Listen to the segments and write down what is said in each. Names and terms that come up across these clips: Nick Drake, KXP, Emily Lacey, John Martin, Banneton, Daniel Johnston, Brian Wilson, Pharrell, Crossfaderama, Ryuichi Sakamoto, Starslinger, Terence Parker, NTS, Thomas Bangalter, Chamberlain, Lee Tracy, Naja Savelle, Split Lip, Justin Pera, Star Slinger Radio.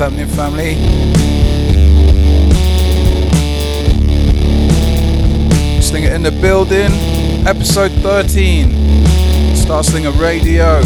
What's happening, family? Slinger in the building, episode 13, Star Slinger Radio.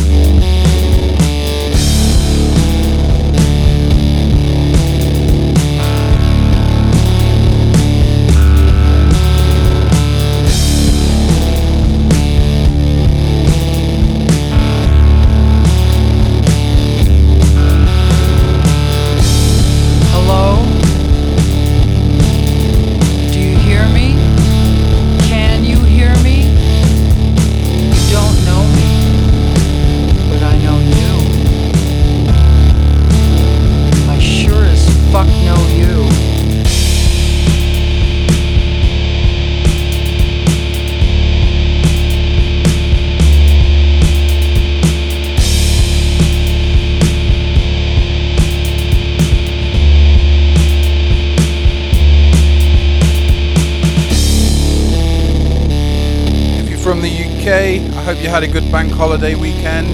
I hope you had a good bank holiday weekend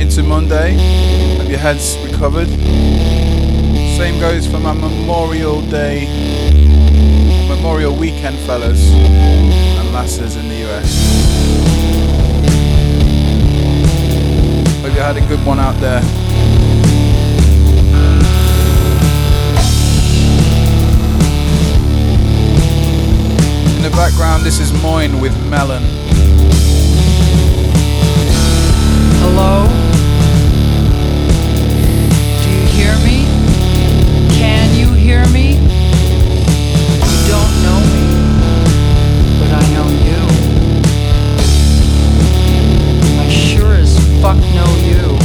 into Monday. Hope your head's recovered. Same goes for my Memorial Day, Memorial Weekend fellas and lasses in the US. Hope you had a good one out there. In the background, this is Moyne with Melon. Hello? Do you hear me? Can you hear me? You don't know me, but I know you. I sure as fuck know you.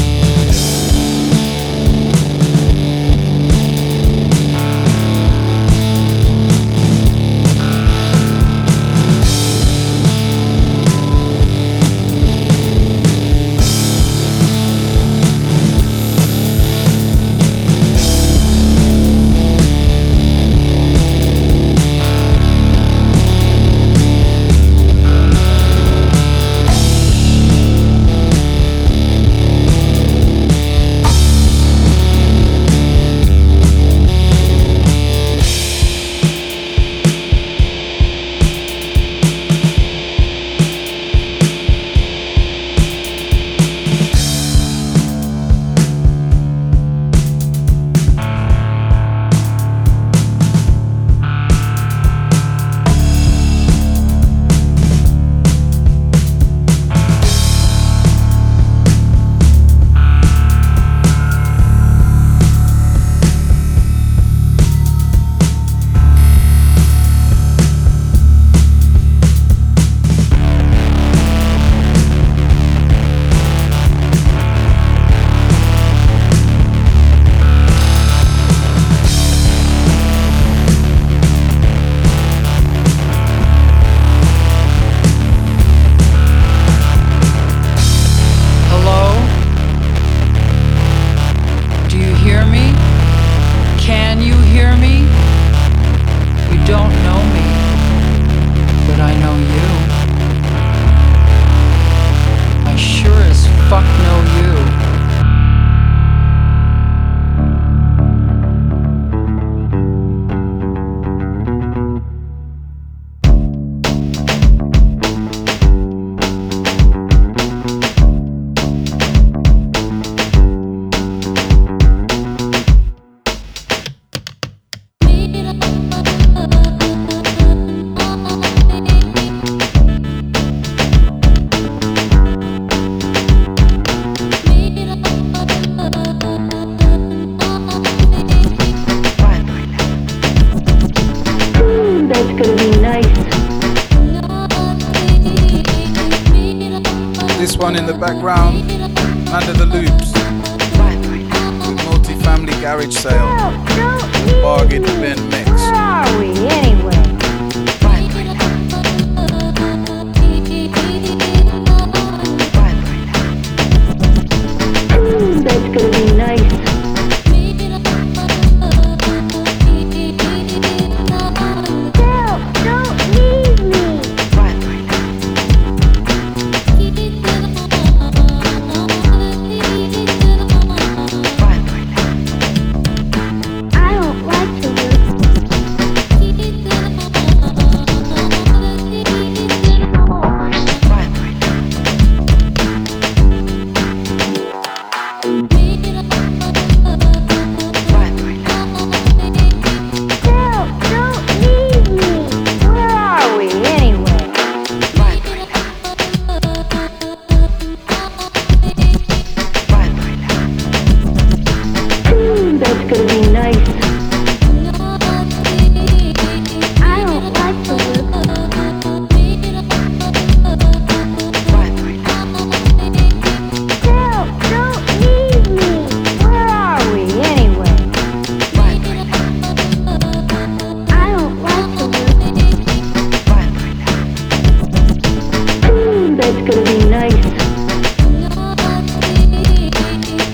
bed's gonna be nice.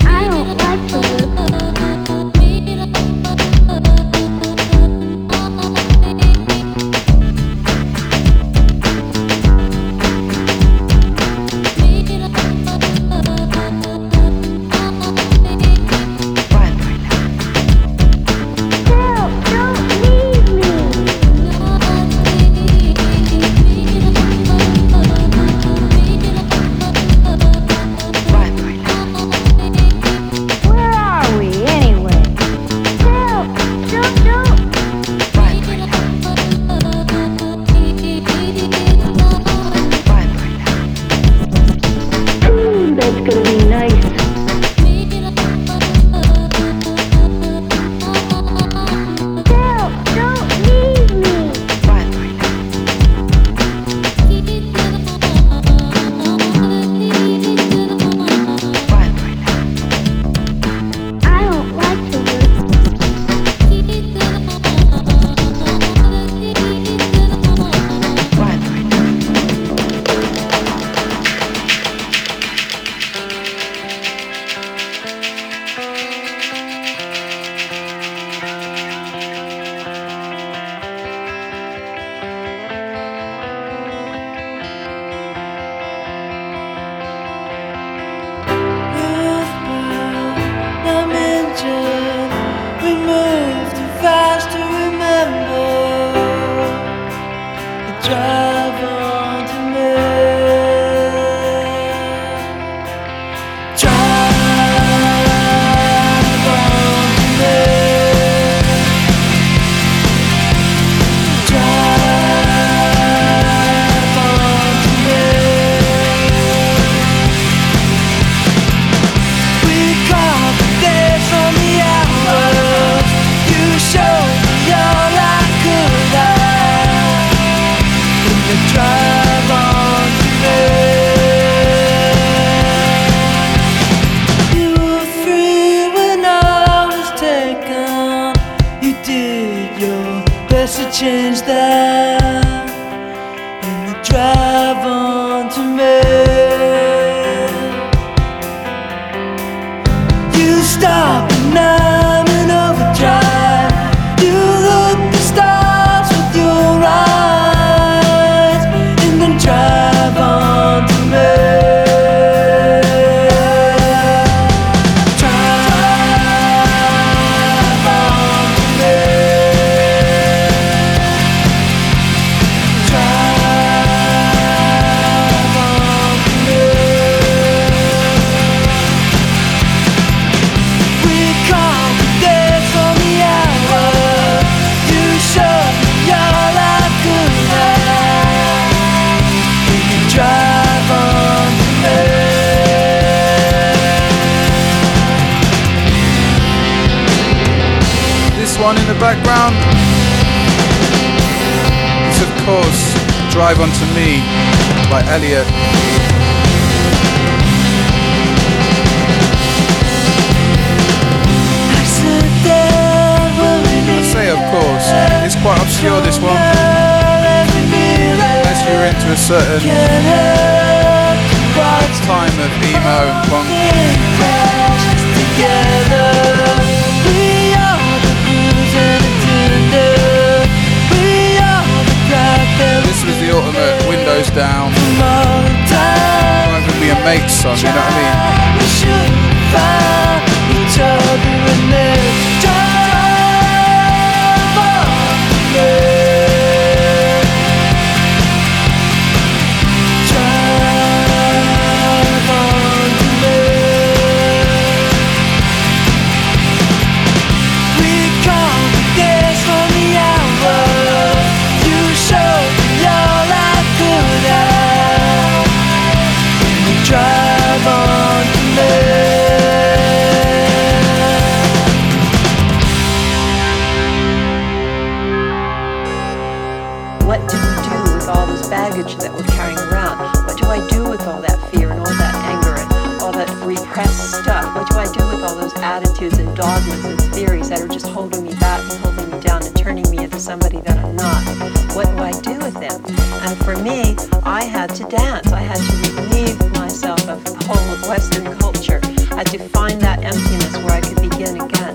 I don't like the background. It's of course Drive Onto Me by Elliot. I say of course, it's quite obscure this one, unless you're into a certain time of emo and punk. This was the ultimate windows down. Might even be a mate song, you know what I mean? That we're carrying around. What do I do with all that fear and all that anger and all that repressed stuff? What do I do with all those attitudes and dogmas and theories that are just holding me back and holding me down and turning me into somebody that I'm not? What do I do with them? And for me, I had to dance. I had to relieve myself of the whole of Western culture. I had to find that emptiness where I could begin again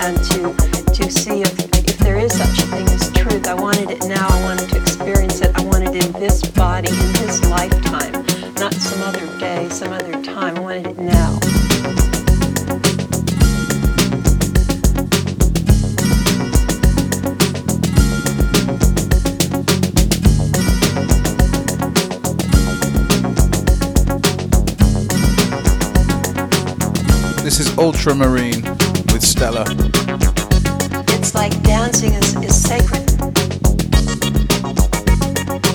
and to see if there is such a thing as truth. I wanted it now. I wanted to experience it. I wanted it in this body, in this lifetime, not some other day, some other time. I wanted it now. This is Ultramarine with Stella. It's like dancing is sacred.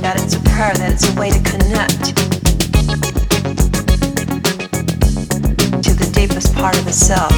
That it's a prayer, that it's a way to connect to the deepest part of the self.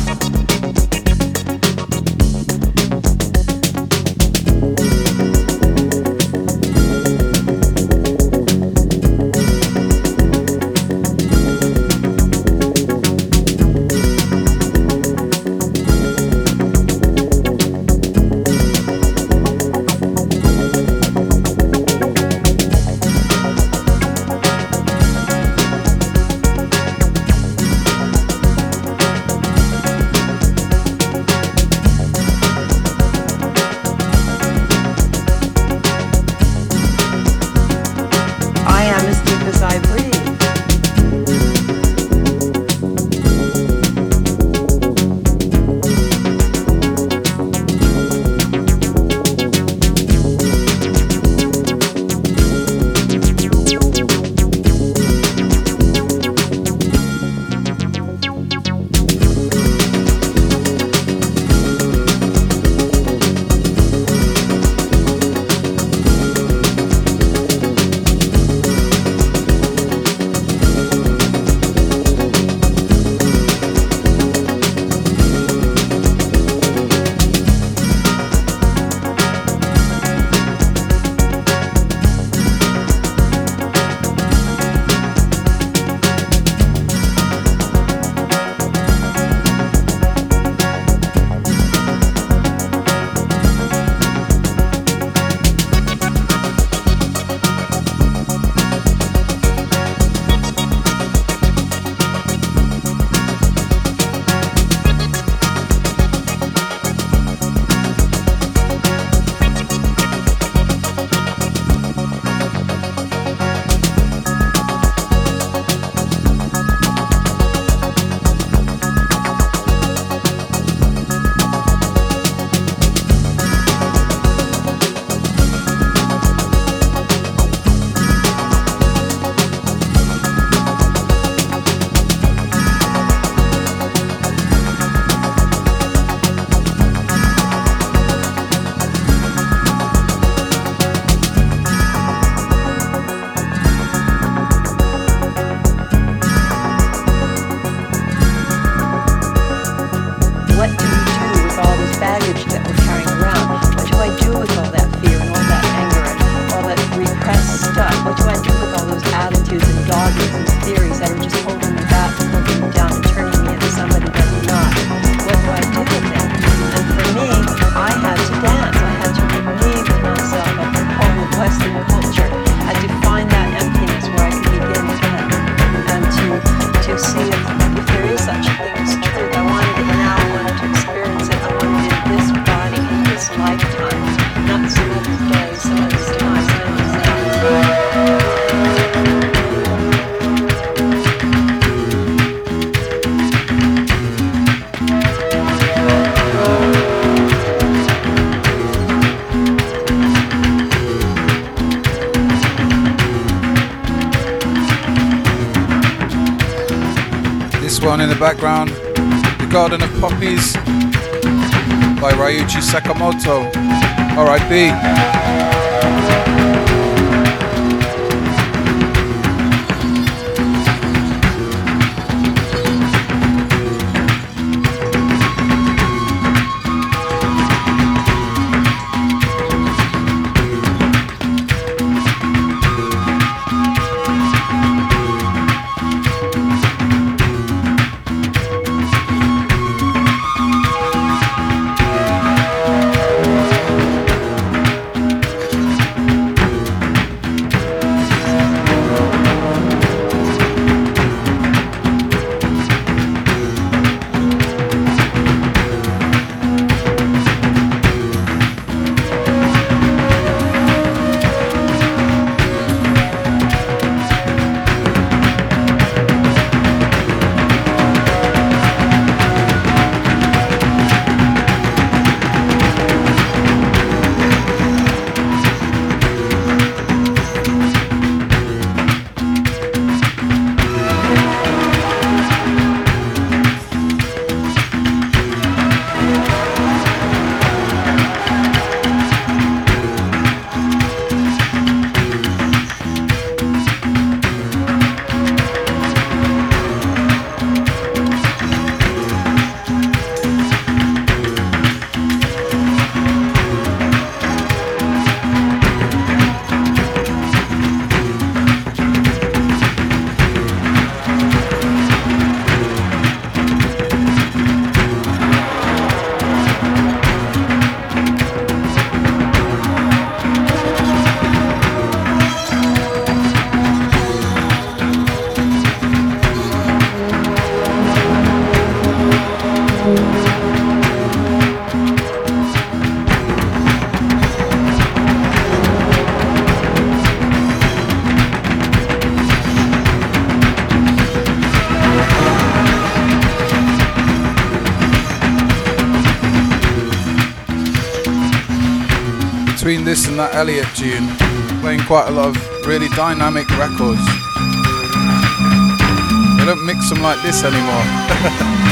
In the background, The Garden of Poppies by Ryuichi Sakamoto, R.I.P. this and that Elliott tune, playing quite a lot of really dynamic records. They don't mix them like this anymore.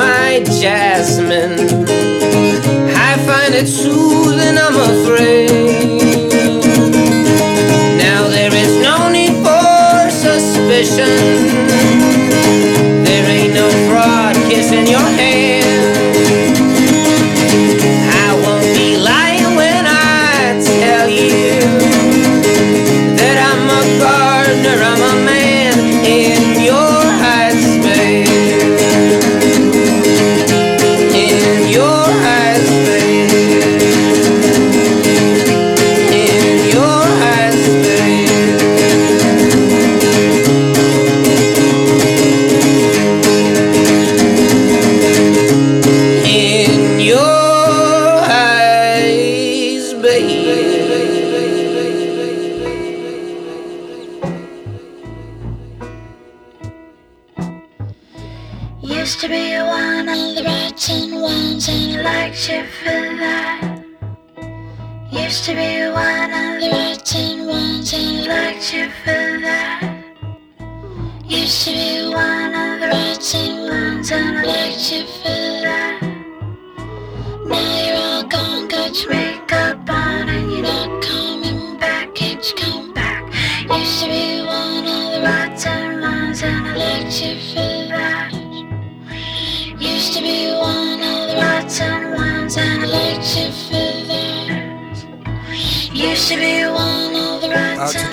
my jasmine. I find it soothing, I'm afraid. Now there is no need for suspicion. There ain't no fraud kiss in your hand. I won't be lying when I tell you that I'm a gardener, I'm a man in your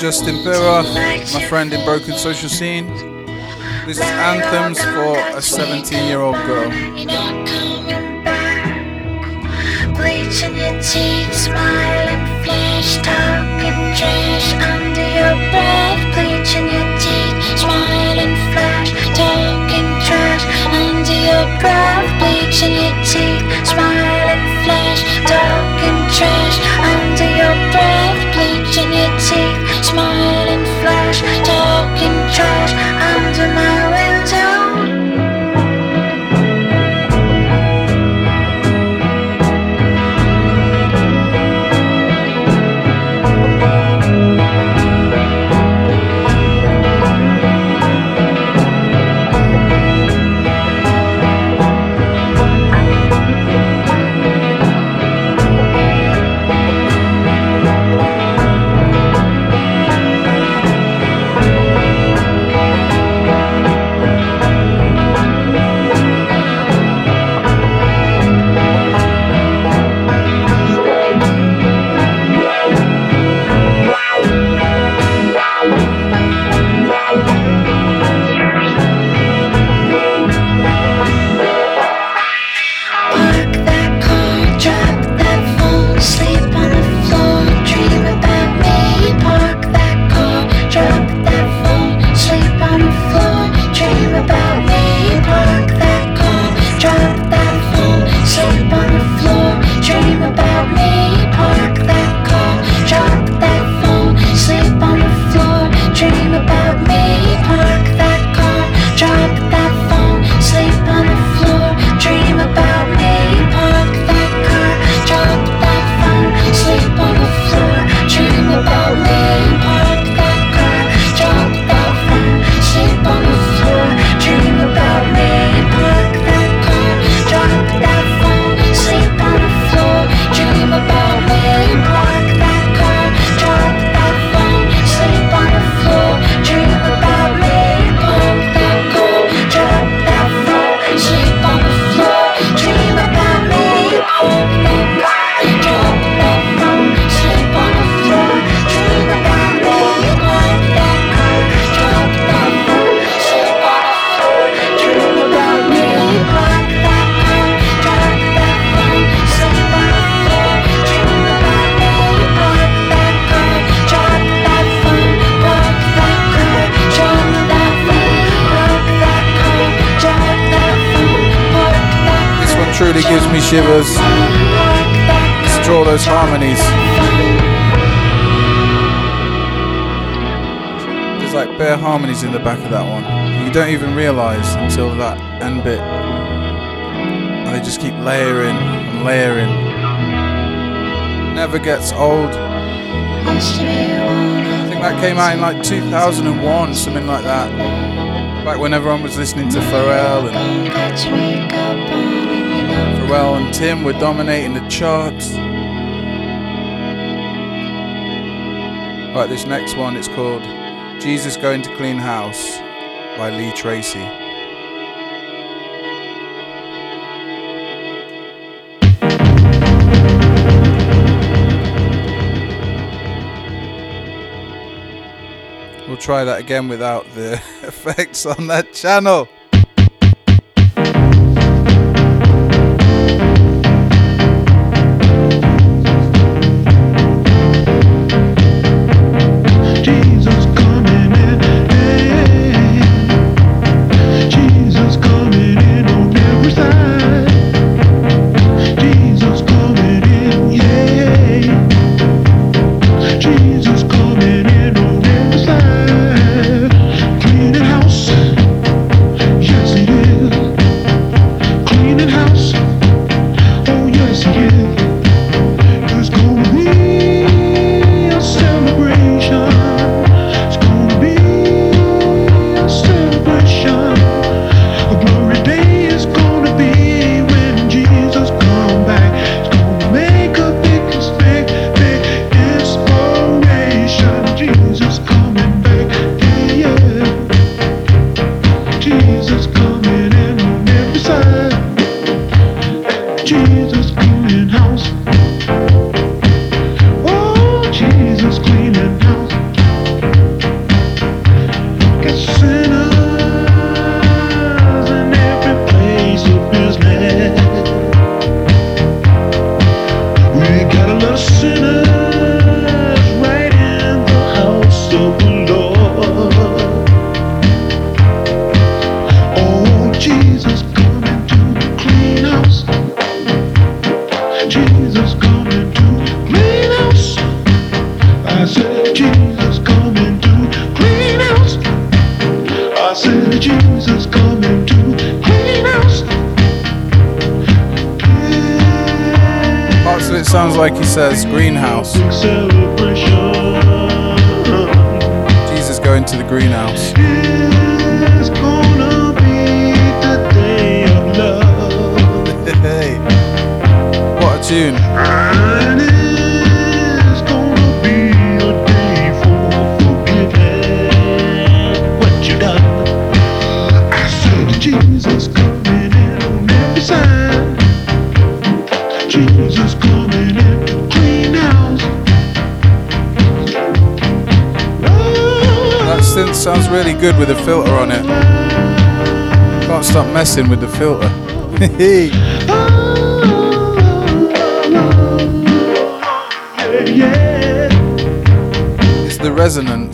Justin Pera, my friend in Broken Social Scene. This is Anthems for a 17-year-old girl. Bleaching your teeth, smiling flesh, talking trash under your breath. Bleaching your teeth, smiling flesh, talking trash under your breath. Bleaching your teeth, smiling flesh, talking trash under your breath. Bleaching your teeth, smiling flash, talking trash under my window. Shivers, let's draw those harmonies. There's like bare harmonies in the back of that one. You don't even realise until that end bit. And they just keep layering and layering. Never gets old. I think that came out in like 2001, something like that. back when everyone was listening to Pharrell, and Pharrell and Tim were dominating the charts. Right, this next one, it's called Jesus Going to Clean House by Lee Tracy. We'll try that again without the effects on that channel. With the filter. It's the resonance.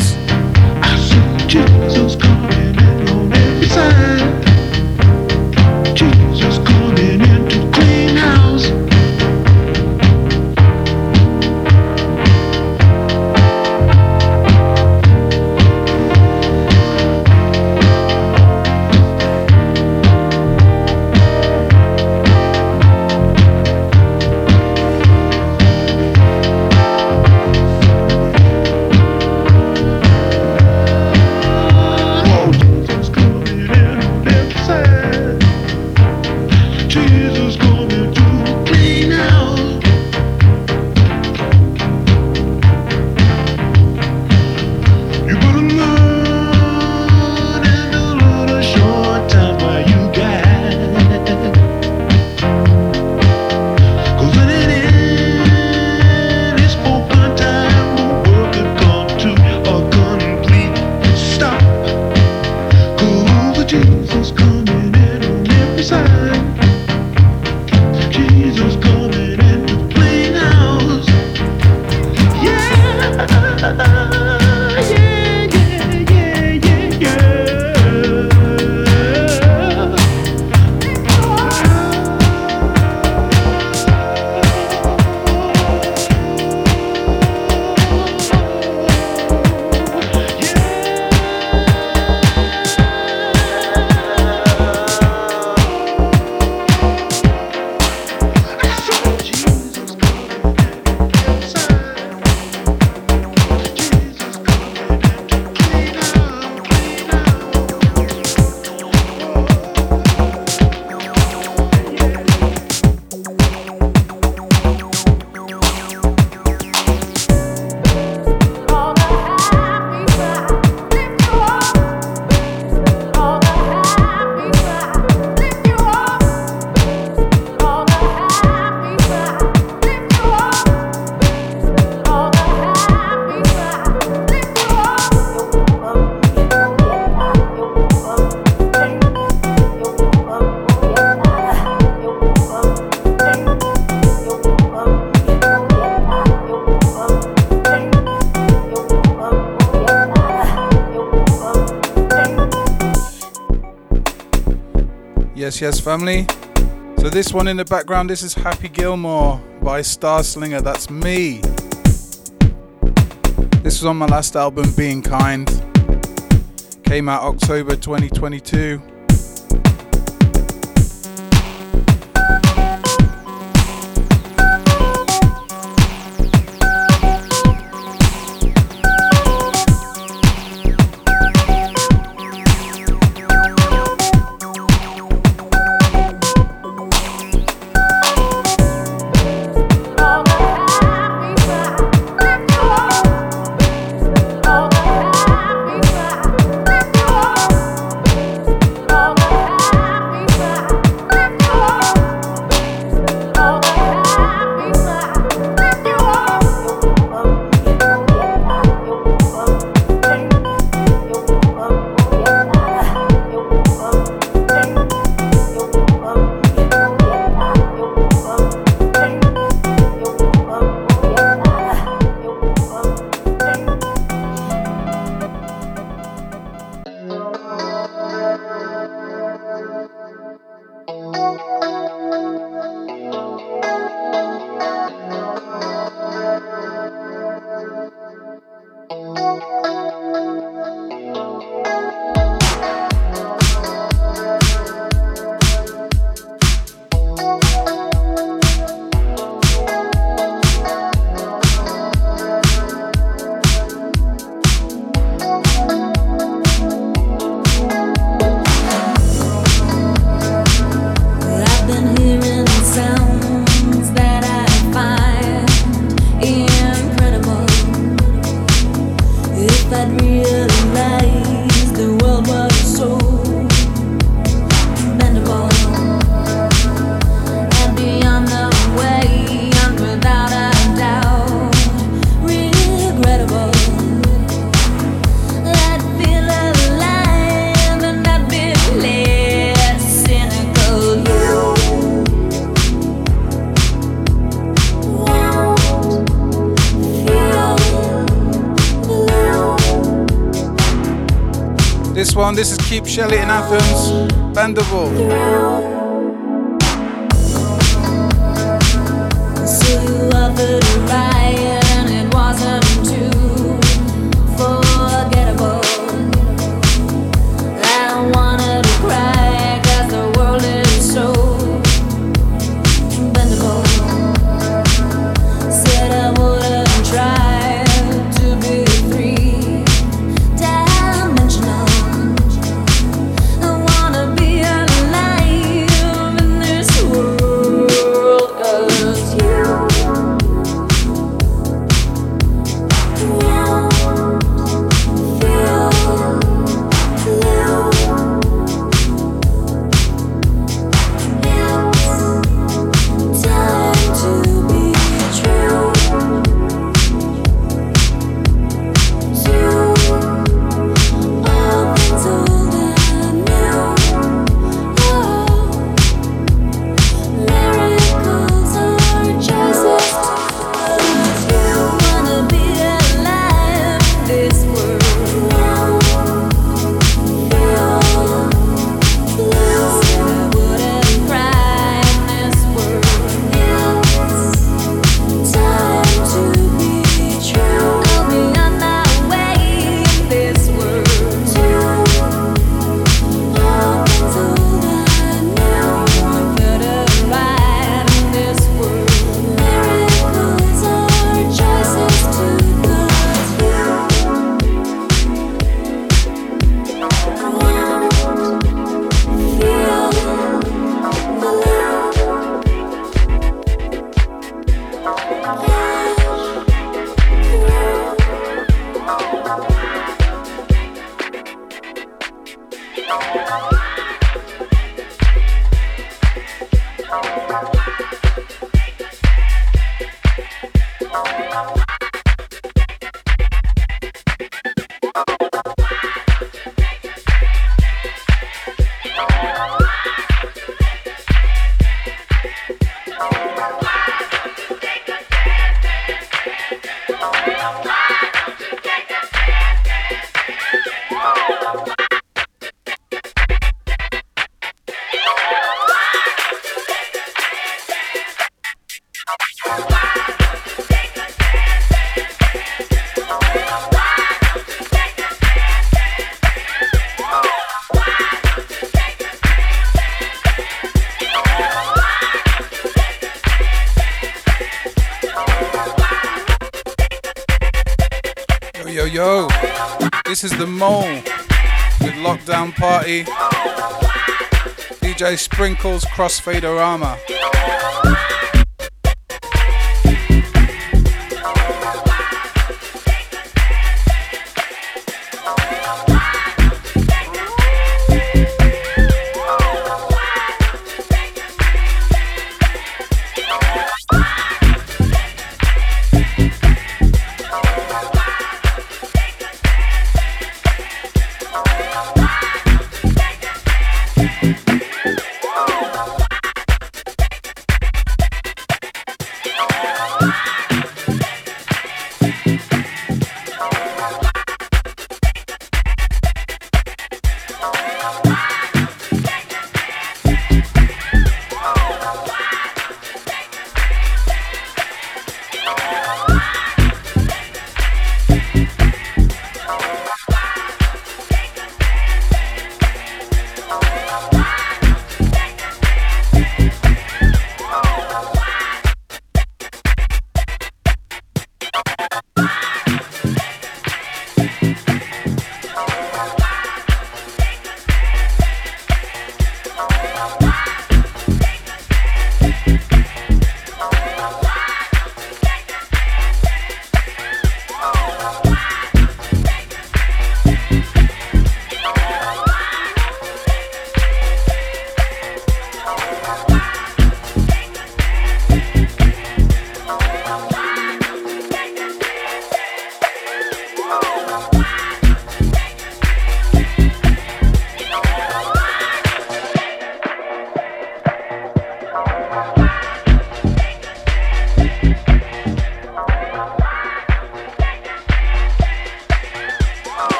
yes, family. So this one in the background, this is Happy Gilmore by Starslinger, that's me. This was on my last album, Being Kind. Came out October 2022. This is Keep Shelley in Athens, Bandable. So you offered a ride and it wasn't too forgettable. I wanted to cry 'cause the world is so bendable. Said I wouldn't try to be free. Dimensional. yo. This is The Mole with Lockdown Party. DJ Sprinkles, Crossfaderama.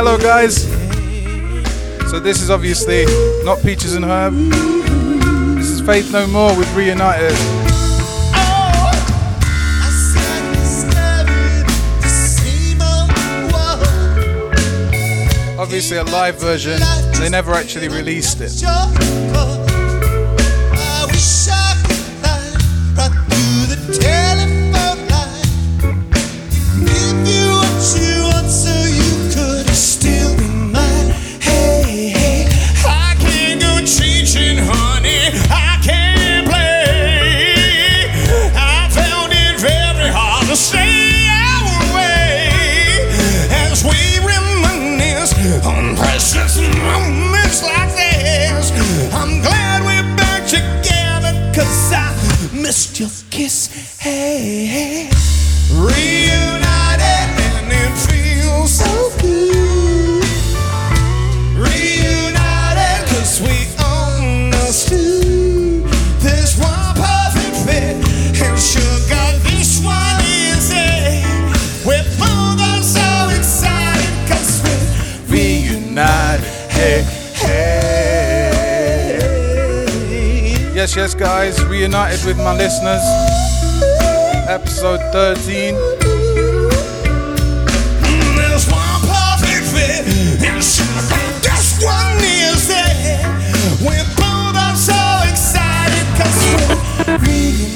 Hello guys. So this is obviously not Peaches and Herb. This is Faith No More with Reunited. Obviously a live version. They never actually released it. Yes, guys, reunited with my listeners, episode 13. There's one perfect fit, and this one is it. We're both so excited, cause we're reunited.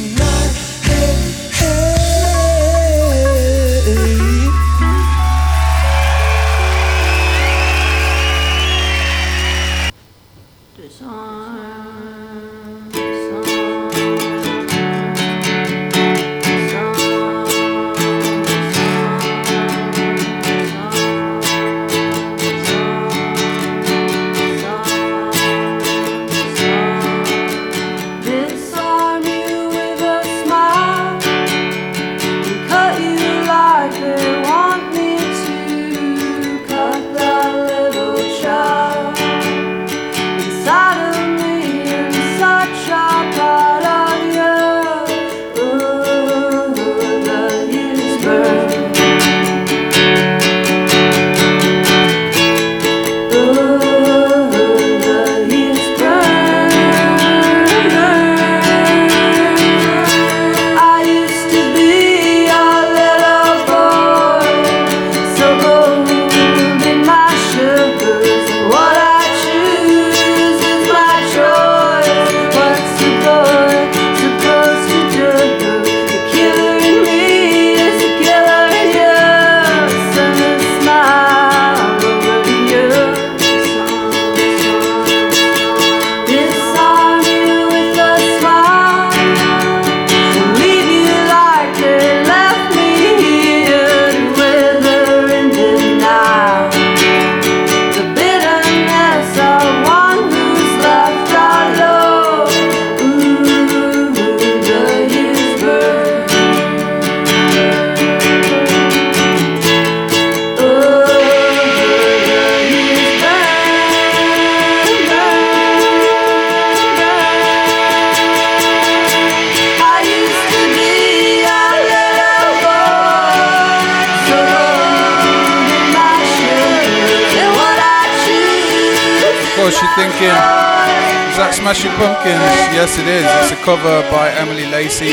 Smashing Pumpkins, yes it is. It's a cover by Emily Lacey.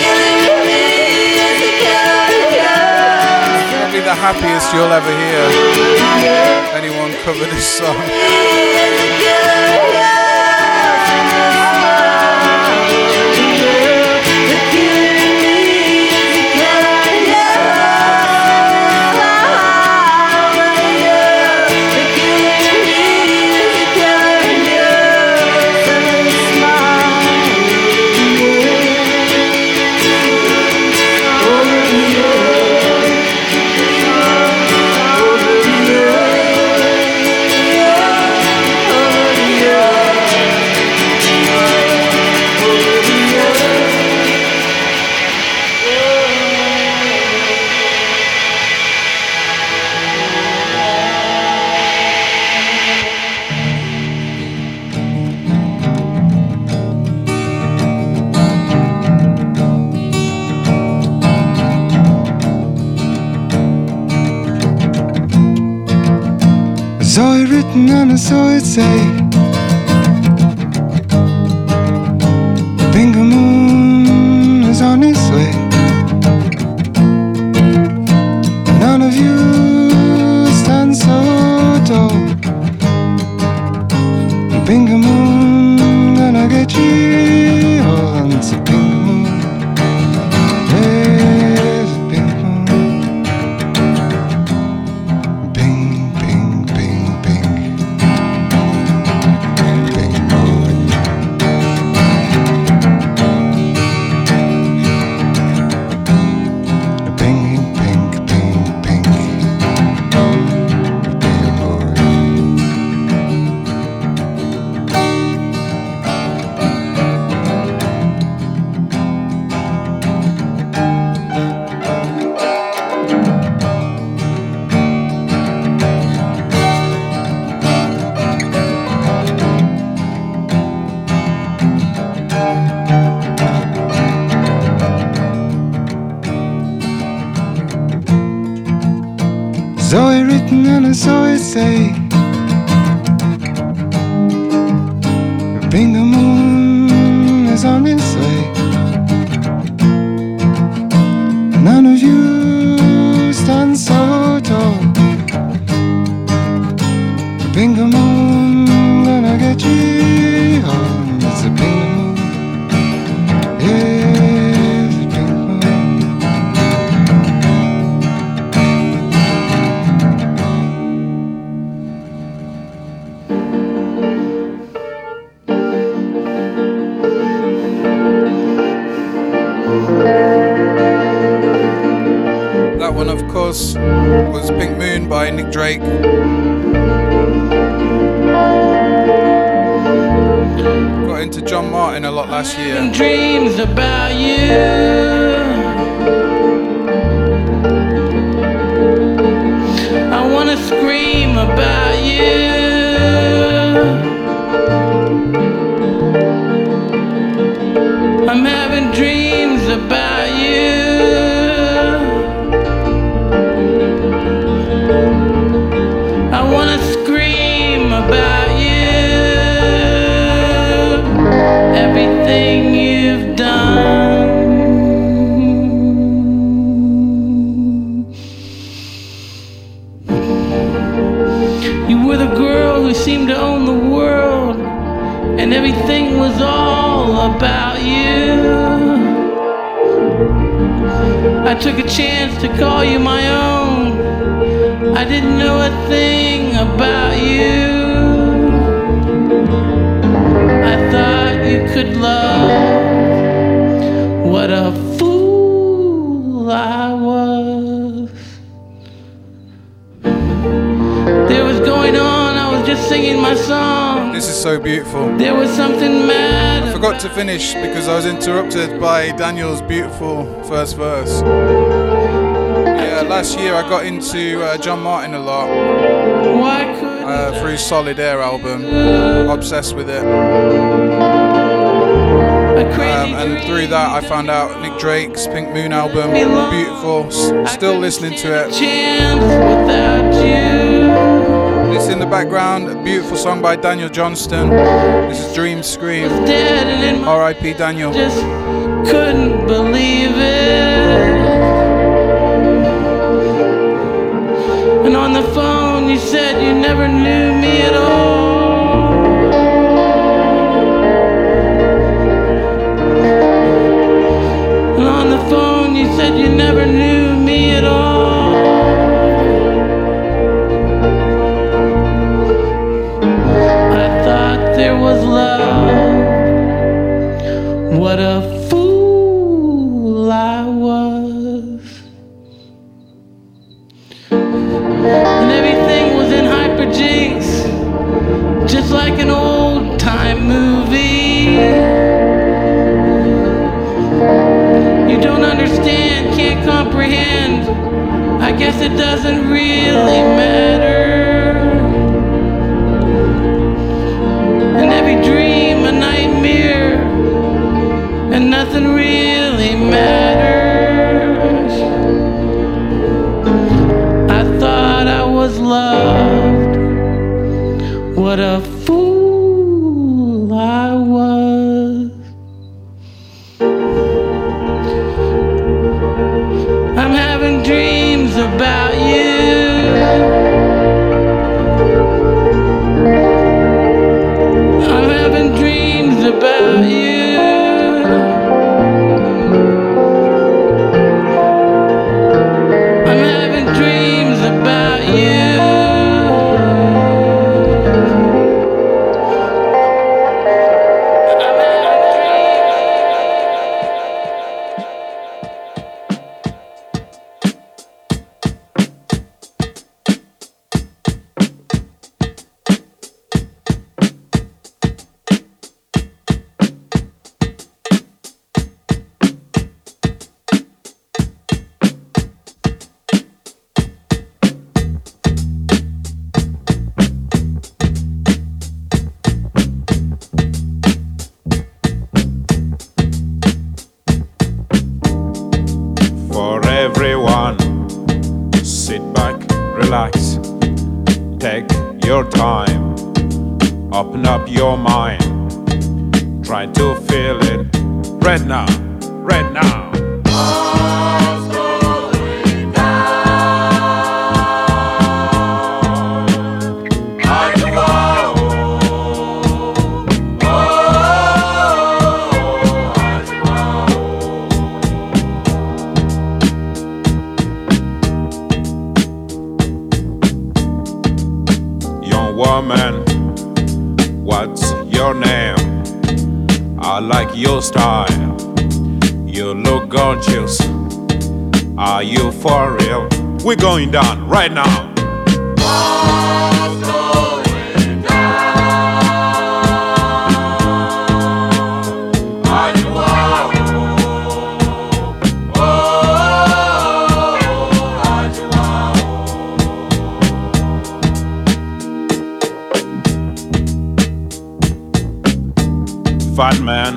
Probably the happiest you'll ever hear anyone cover this song. Yeah. saw it written and I saw it say, I think a moon is on its way. None of you stand so tall. I think a moon gonna get you all. It's a pink moon, there's a pink moon. Pink, pink, pink, pink. Pink moon. Pink, pink, pink, pink. Pink moon. Saw it written and I saw it say, bring the moon is on its way. None of you stand so tall. Bring the moon gonna get you home. It's a big moon, yeah. That one, of course, was Pink Moon by Nick Drake. Got into John Martin a lot last year. Dreams about you. I wanna scream about you. I'm having dreams about you. I wanna scream about you. Everything you've done. You were the girl who seemed to own the world, and everything was all about you. I took a chance to call you my own. I didn't know a thing about you. I thought you could love. What a fool I was. There was going on, I was just singing my song. This is so beautiful. There was something mad. I forgot to finish because I was interrupted by Daniel's beautiful first verse. Yeah, last year I got into John Martin a lot through Solid Air album. Obsessed with it. And through that I found out Nick Drake's Pink Moon album. Beautiful. Still listening to it. This in the background, a beautiful song by Daniel Johnston. This is Dream Scream. R.I.P. Daniel. Just couldn't believe it. And on the phone you said you never knew me at all. And on the phone you said you never knew me at all. There was love. What a fool I was. And everything was in hyperjinx, just like an old time movie. You don't understand, can't comprehend. I guess it doesn't really matter. And every dream a nightmare, and nothing really matters. I thought I was loved. What a fool I was. I'm having dreams about you. I'm having dreams about you. Fat man,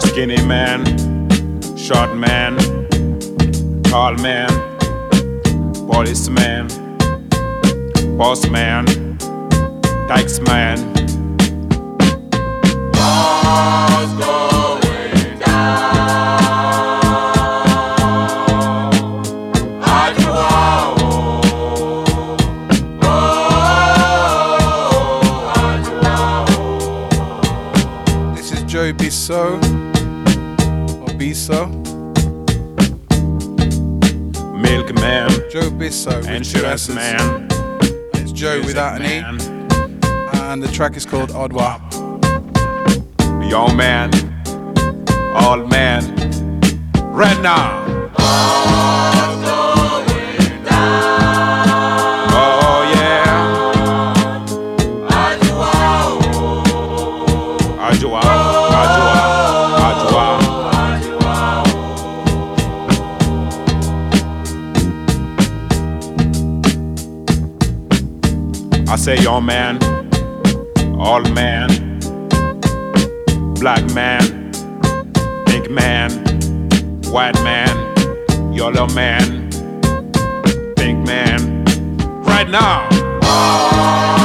skinny man, short man, tall man, policeman, postman, taxman. What's going down? So, or be so. Milkman, Joe Bisso, insurance man. It's Joe without an E, and the track is called Odwa. Young man, old man, right now. Oh, going down. Oh yeah. Ajuao. I say young man, old man, black man, big man, white man, yellow man, pink man, right now. Oh,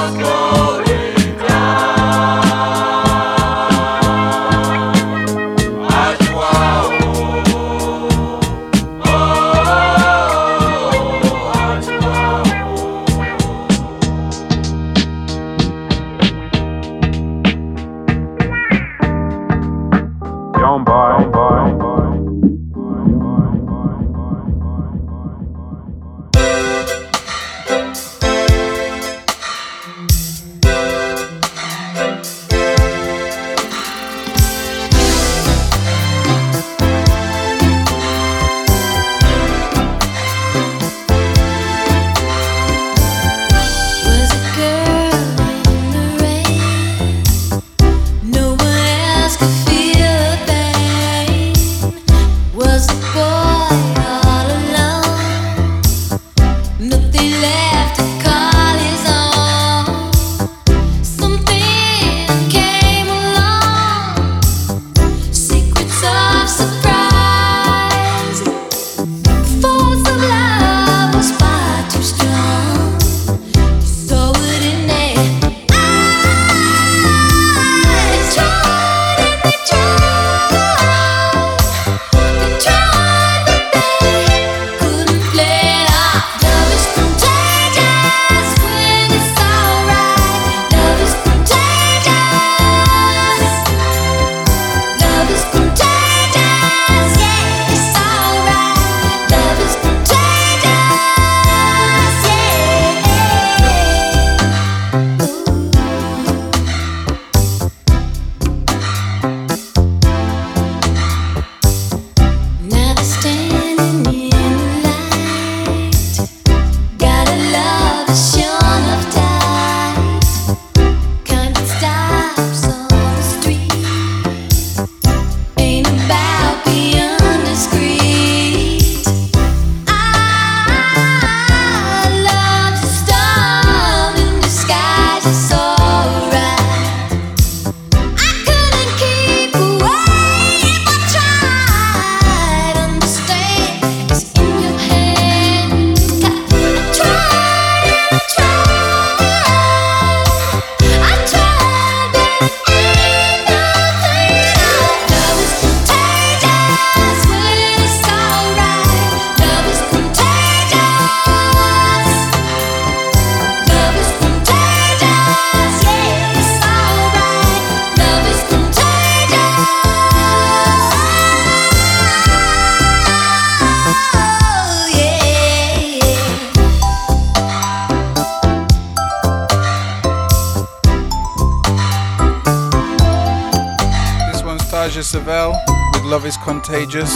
Naja Savelle with Love Is Contagious.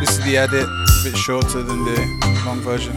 This is the edit, a bit shorter than the long version.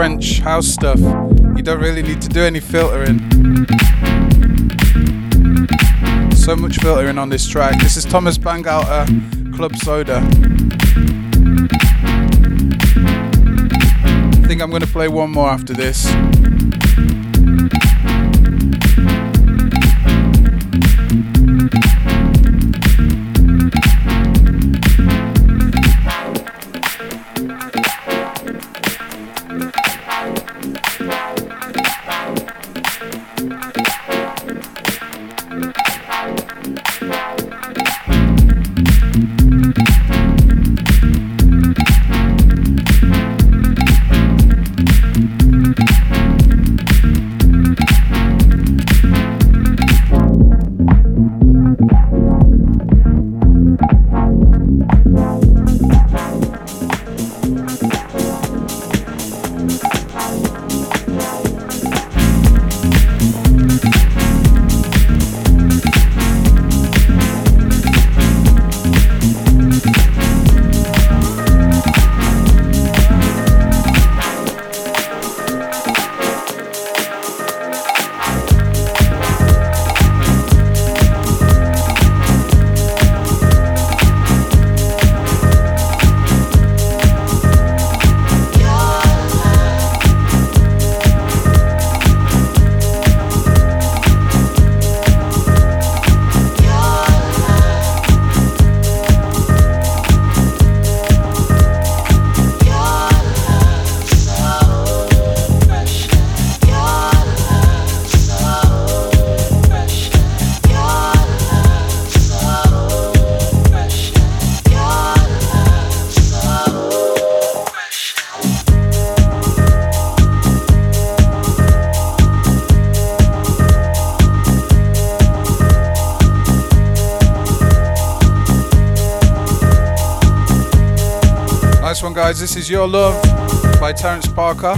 French house stuff, you don't really need to do any filtering. So much filtering on this track. This is Thomas Bangalter, Club Soda. I think I'm going to play one more after this. Guys, this is Your Love by Terence Parker.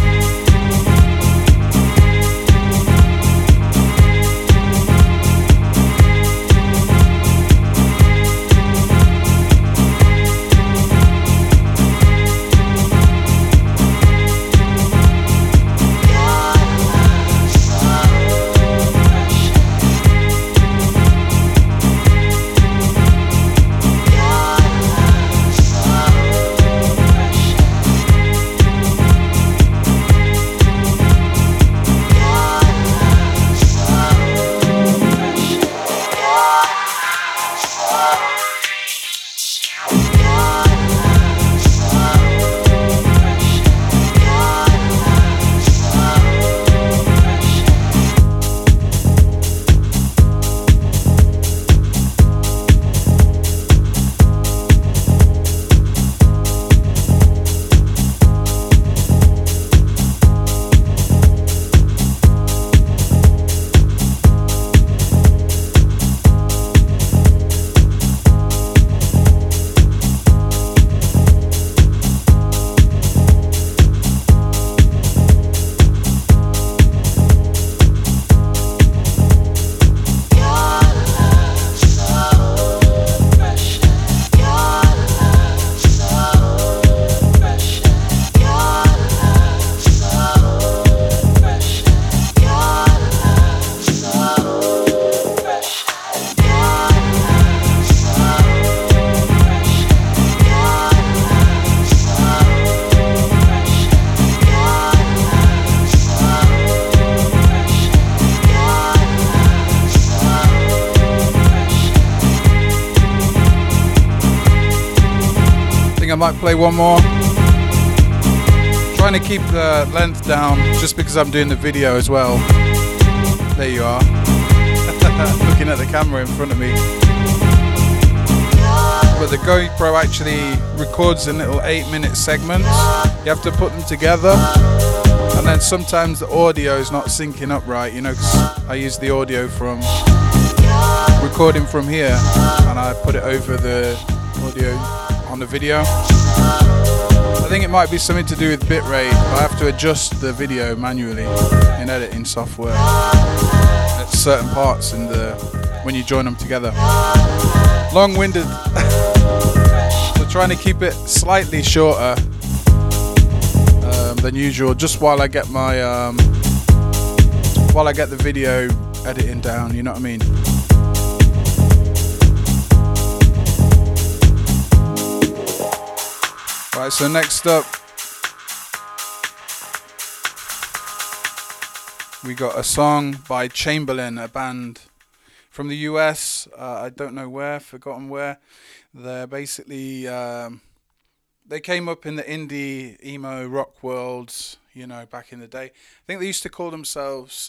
might play one more. Trying to keep the length down just because I'm doing the video as well. There you are. Looking at the camera in front of me. But the GoPro actually records in little 8-minute segments. You have to put them together. And then sometimes the audio is not syncing up right, you know, because I use the audio from recording from here and I put it over the audio on the video. I think it might be something to do with bitrate, but I have to adjust the video manually in editing software at certain parts in the when you join them together. Long-winded. So trying to keep it slightly shorter than usual, just while I get my while I get the video editing down, you know what I mean? Right, so next up we got a song by Chamberlain, a band from the US. I don't know where, forgotten where. They're basically they came up in the indie emo rock worlds, you know, back in the day. I think they used to call themselves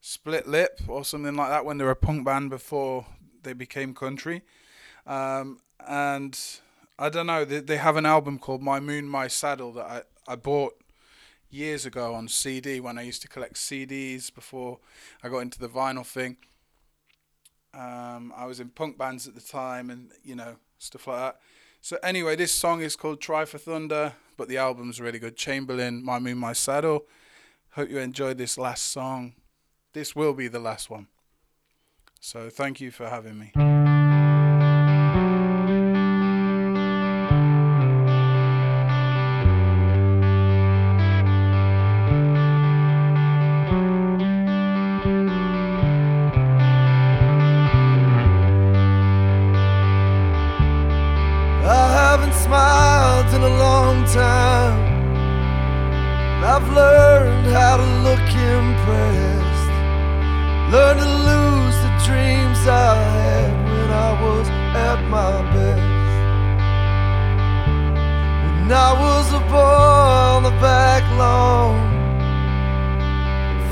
Split Lip or something like that when they were a punk band before they became country. And I don't know, they have an album called My Moon, My Saddle that I bought years ago on CD when I used to collect CDs before I got into the vinyl thing. I was in punk bands at the time and, you know, stuff like that. So anyway, this song is called Try for Thunder, but the album's really good. Chamberlain, My Moon, My Saddle. Hope you enjoyed this last song. This will be the last one. So thank you for having me. I've learned how to look impressed, learned to lose the dreams I had when I was at my best. When I was a boy on the back lawn,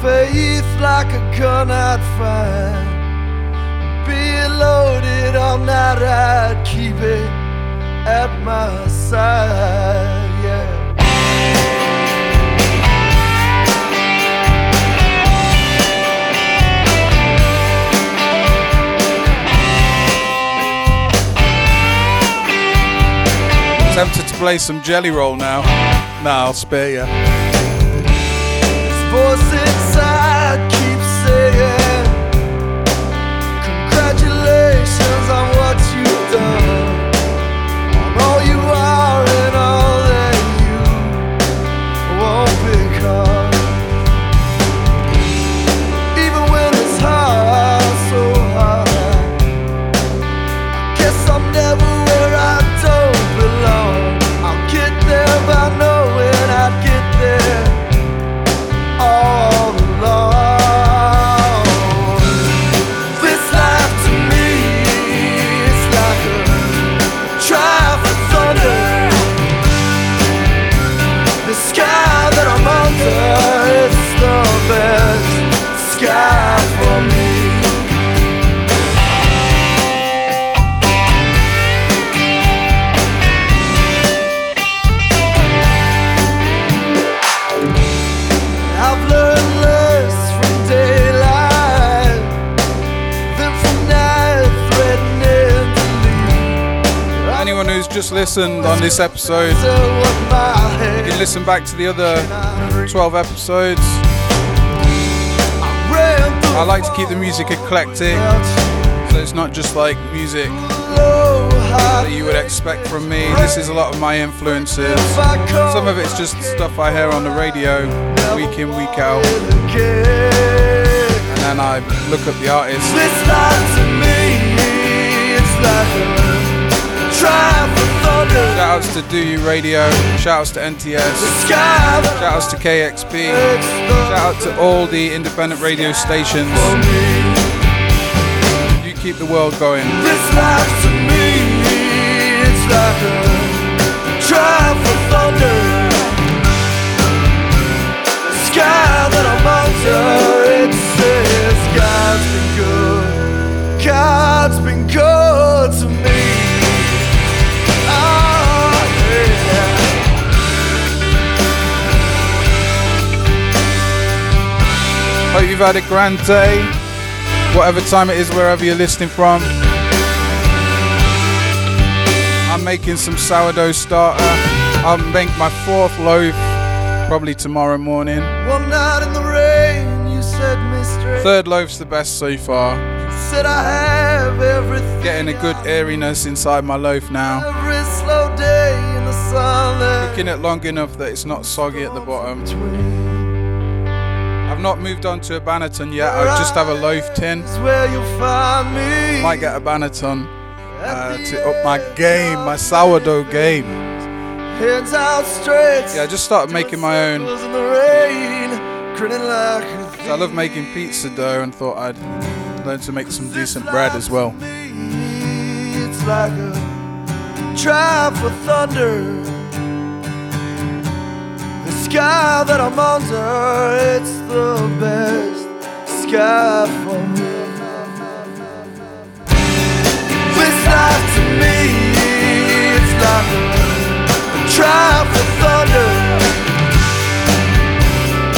faith like a gun I'd find, being loaded all night I'd keep it at my side. Tempted to play some Jelly Roll now. Nah, I'll spare you. This voice inside keeps saying, congratulations on what you've done, on all you are and all that you won't become. Even when it's hard, so hard, I guess I'm never where I don't belong. I know when I get there, all along. This life to me is like a try for thunder. The sky that I'm under is the best sky for me. Just listened on this episode, you can listen back to the other 12 episodes. I like to keep the music eclectic, so it's not just like music that you would expect from me. This is a lot of my influences. Some of it's just stuff I hear on the radio week in, week out, and then I look up the artists. This life to me, it's like a shoutouts to Do You Radio, shoutouts to NTS, shoutouts to KXP, shout out to all the independent radio stations. You keep the world going. This life to me, it's like a Hope you've had a grand day, whatever time it is, wherever you're listening from. I'm making some sourdough starter. I'll make my fourth loaf probably tomorrow morning. One night in the rain, you said mystery. Third loaf's the best so far. You said I have everything. Getting a good airiness inside my loaf now. Every slow day in the sunlight. Cooking it long enough that it's not soggy at the bottom. I've not moved on to a Banneton yet. I'll just have a loaf tin. Might get a Banneton to up my game, my sourdough game. Yeah, I just started making my own. So I love making pizza dough and thought I'd learn to make some decent bread as well. It's like a trap for thunder. Sky that I'm under, it's the best sky for me. This life to me, it's like a trap for thunder.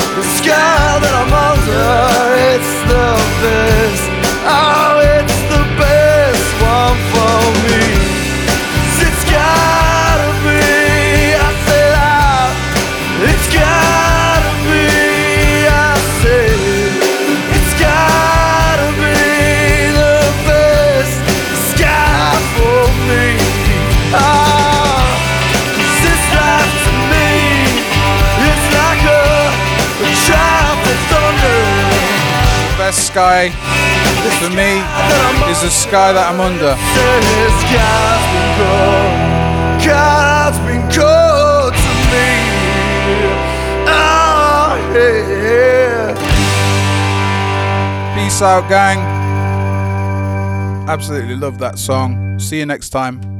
The sky that I'm under, it's the best. Oh, it's the best one for me. It's gotta be. It's gotta be, I say, it's gotta be the best sky for me. This life to me, it's like a trap of thunder. The best sky for me is the sky that I'm under. This God's been cold, God's been cold to me. Peace out, gang. Absolutely love that song. See you next time.